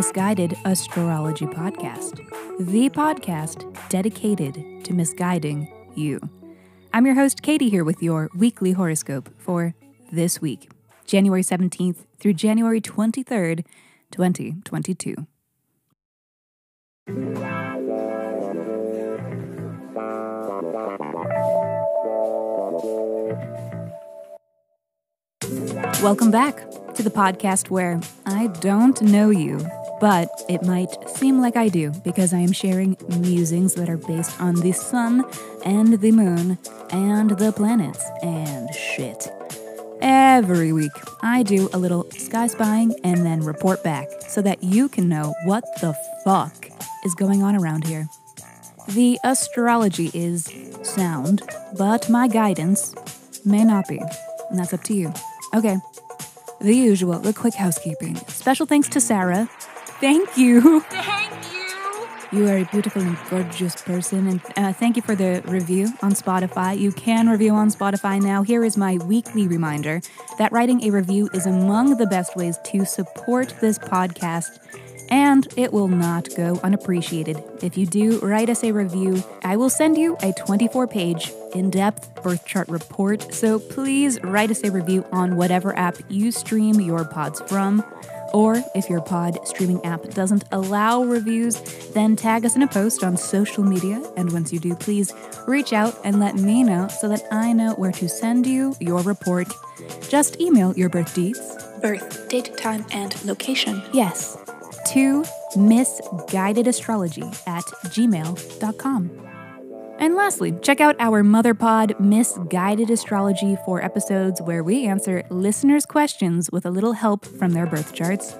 Miss Guided Astrology Podcast, the podcast dedicated to misguiding you. I'm your host, Katie, here with your weekly horoscope for this week, January 17th through January 23rd, 2022. Welcome back to the podcast where I don't know you, but it might seem like I do because I am sharing musings that are based on the sun and the moon and the planets and shit. Every week, I do a little sky spying and then report back so that you can know what the fuck is going on around here. The astrology is sound, but my guidance may not be, and that's up to you. Okay, the usual, the quick housekeeping. Special thanks to Sarah. Thank you. Thank you. You are a beautiful and gorgeous person, and thank you for the review on Spotify. You can review on Spotify now. Here is my weekly reminder that writing a review is among the best ways to support this podcast, and it will not go unappreciated. If you do write us a review, I will send you a 24-page in-depth birth chart report. So please write us a review on whatever app you stream your pods from. Or if your pod streaming app doesn't allow reviews, then tag us in a post on social media. And once you do, please reach out and let me know so that I know where to send you your report. Just email your birth deets, birth, date, time, and location. Yes. To misguidedastrology@gmail.com. And lastly, check out our mother pod, Miss Guided Astrology, for episodes where we answer listeners' questions with a little help from their birth charts.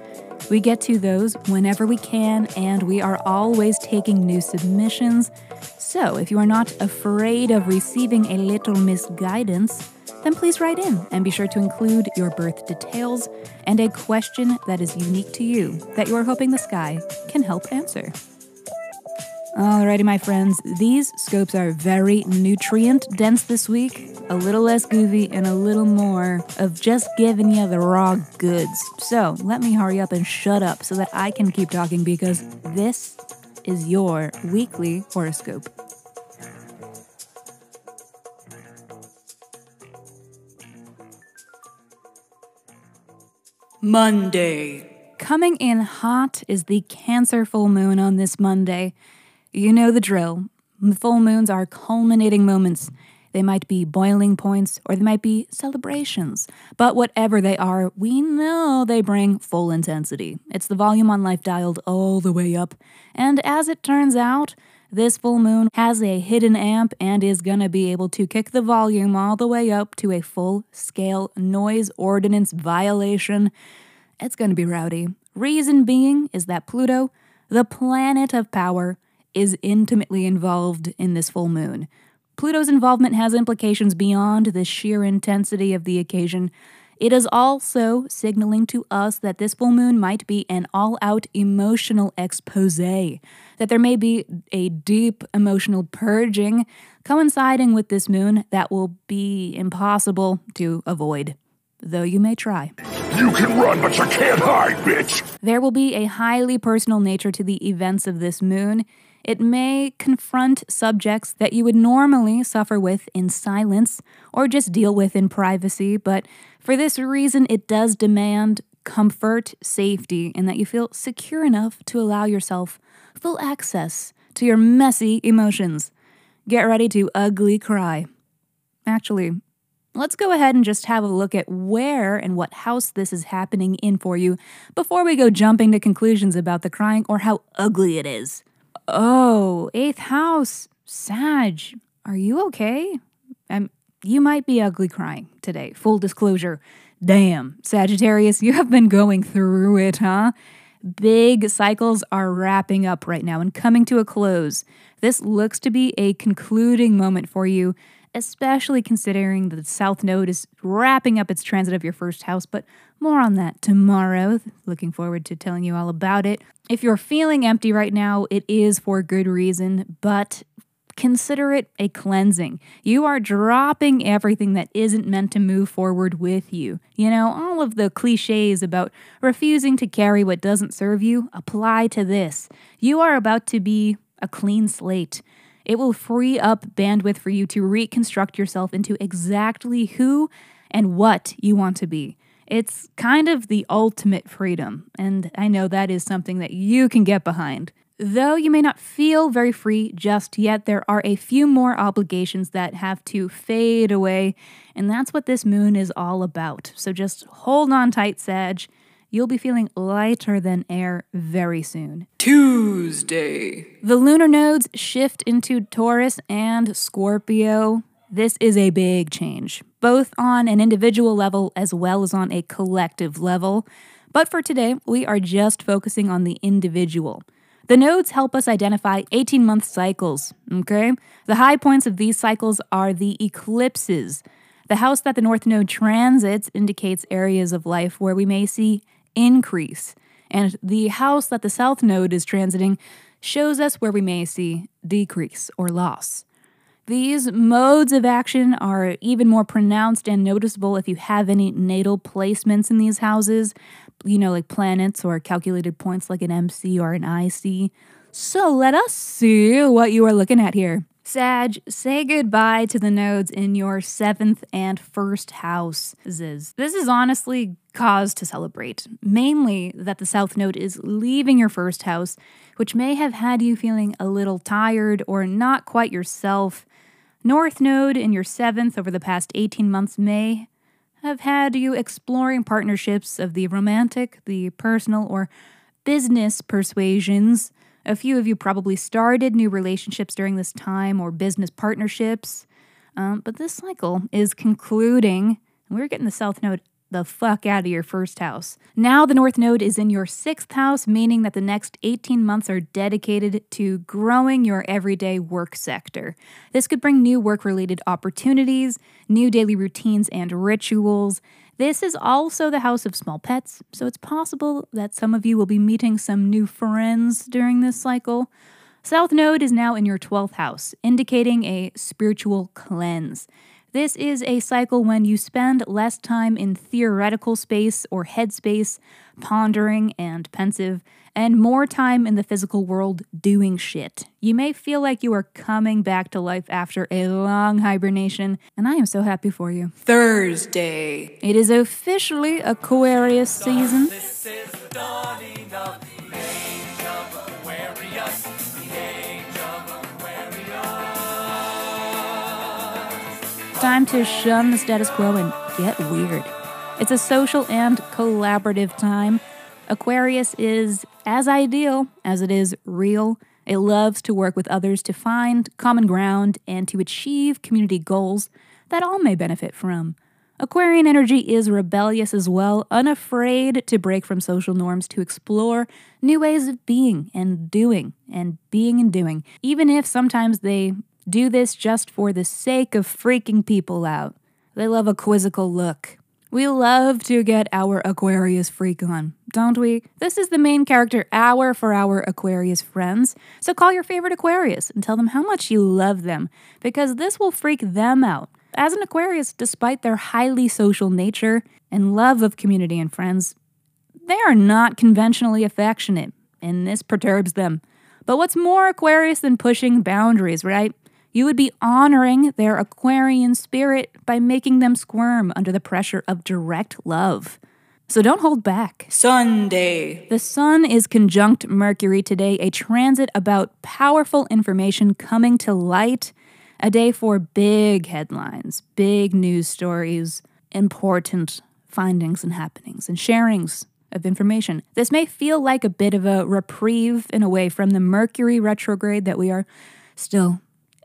We get to those whenever we can, and we are always taking new submissions. So if you are not afraid of receiving a little misguidance, then please write in and be sure to include your birth details and a question that is unique to you that you are hoping the sky can help answer. Alrighty, my friends, these scopes are very nutrient-dense this week, a little less goofy and a little more of just giving you the raw goods. So let me hurry up and shut up so that I can keep talking, because this is your weekly horoscope. Monday. Coming in hot is the Cancer full moon on this Monday. You know the drill. Full moons are culminating moments. They might be boiling points or they might be celebrations. But whatever they are, we know they bring full intensity. It's the volume on life dialed all the way up. And as it turns out, this full moon has a hidden amp and is gonna be able to kick the volume all the way up to a full-scale noise ordinance violation. It's going to be rowdy. Reason being is that Pluto, the planet of power, is intimately involved in this full moon. Pluto's involvement has implications beyond the sheer intensity of the occasion. It is also signaling to us that this full moon might be an all-out emotional exposé, that there may be a deep emotional purging coinciding with this moon that will be impossible to avoid, though you may try. You can run, but you can't hide, bitch! There will be a highly personal nature to the events of this moon. It may confront subjects that you would normally suffer with in silence or just deal with in privacy, but for this reason, it does demand comfort, safety, and that you feel secure enough to allow yourself full access to your messy emotions. Get ready to ugly cry. Actually, let's go ahead and just have a look at where and what house this is happening in for you before we go jumping to conclusions about the crying or how ugly it is. Oh, 8th house, Sag, are you okay? You might be ugly crying today, full disclosure. Damn, Sagittarius, you have been going through it, huh? Big cycles are wrapping up right now and coming to a close. This looks to be a concluding moment for you, especially considering that the South Node is wrapping up its transit of your first house, but more on that tomorrow. Looking forward to telling you all about it. If you're feeling empty right now, it is for good reason, but consider it a cleansing. You are dropping everything that isn't meant to move forward with you. You know, all of the cliches about refusing to carry what doesn't serve you apply to this. You are about to be a clean slate. It will free up bandwidth for you to reconstruct yourself into exactly who and what you want to be. It's kind of the ultimate freedom, and I know that is something that you can get behind. Though you may not feel very free just yet, there are a few more obligations that have to fade away, and that's what this moon is all about. So just hold on tight, Sag. You'll be feeling lighter than air very soon. Tuesday. The lunar nodes shift into Taurus and Scorpio. This is a big change, both on an individual level as well as on a collective level. But for today, we are just focusing on the individual. The nodes help us identify 18-month cycles, okay? The high points of these cycles are the eclipses. The house that the North Node transits indicates areas of life where we may see increase. And the house that the South Node is transiting shows us where we may see decrease or loss. These modes of action are even more pronounced and noticeable if you have any natal placements in these houses, you know, like planets or calculated points like an MC or an IC. So let us see what you are looking at here. Sag, say goodbye to the nodes in your 7th and 1st houses. This is honestly cause to celebrate, mainly that the South Node is leaving your 1st house, which may have had you feeling a little tired or not quite yourself. North Node in your 7th over the past 18 months may have had you exploring partnerships of the romantic, the personal, or business persuasions. A few of you probably started new relationships during this time or business partnerships, but this cycle is concluding. We're getting the South Node the fuck out of your 1st house. Now the North Node is in your 6th house, meaning that the next 18 months are dedicated to growing your everyday work sector. This could bring new work-related opportunities, new daily routines and rituals. This is also the house of small pets, so it's possible that some of you will be meeting some new friends during this cycle. South Node is now in your 12th house, indicating a spiritual cleanse. This is a cycle when you spend less time in theoretical space or headspace, pondering and pensive, and more time in the physical world doing shit. You may feel like you are coming back to life after a long hibernation, and I am so happy for you. Thursday. It is officially Aquarius season. This is the dawning of the age of Aquarius, the age of Aquarius. Time to shun the status quo and get weird. It's a social and collaborative time. Aquarius is as ideal as it is real. It loves to work with others to find common ground and to achieve community goals that all may benefit from. Aquarian energy is rebellious as well, unafraid to break from social norms to explore new ways of being and doing and being and doing, even if sometimes they do this just for the sake of freaking people out. They love a quizzical look. We love to get our Aquarius freak on, don't we? This is the main character hour for our Aquarius friends, so call your favorite Aquarius and tell them how much you love them, because this will freak them out. As an Aquarius, despite their highly social nature and love of community and friends, they are not conventionally affectionate, and this perturbs them. But what's more Aquarius than pushing boundaries, right? You would be honoring their Aquarian spirit by making them squirm under the pressure of direct love. So don't hold back. Sunday. The sun is conjunct Mercury today, a transit about powerful information coming to light, a day for big headlines, big news stories, important findings and happenings and sharings of information. This may feel like a bit of a reprieve in a way from the Mercury retrograde that we are still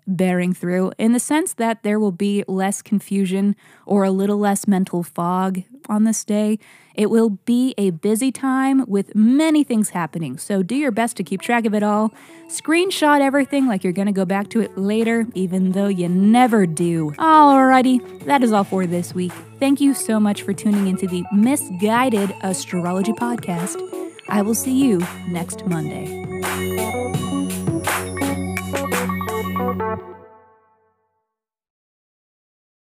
bearing through, in the sense that there will be less confusion or a little less mental fog on this day. It will be a busy time with many things happening, so do your best to keep track of it all. Screenshot everything like you're going to go back to it later, even though you never do. Alrighty, that is all for this week. Thank you so much for tuning into the Miss Guided Astrology Podcast. I will see you next Monday.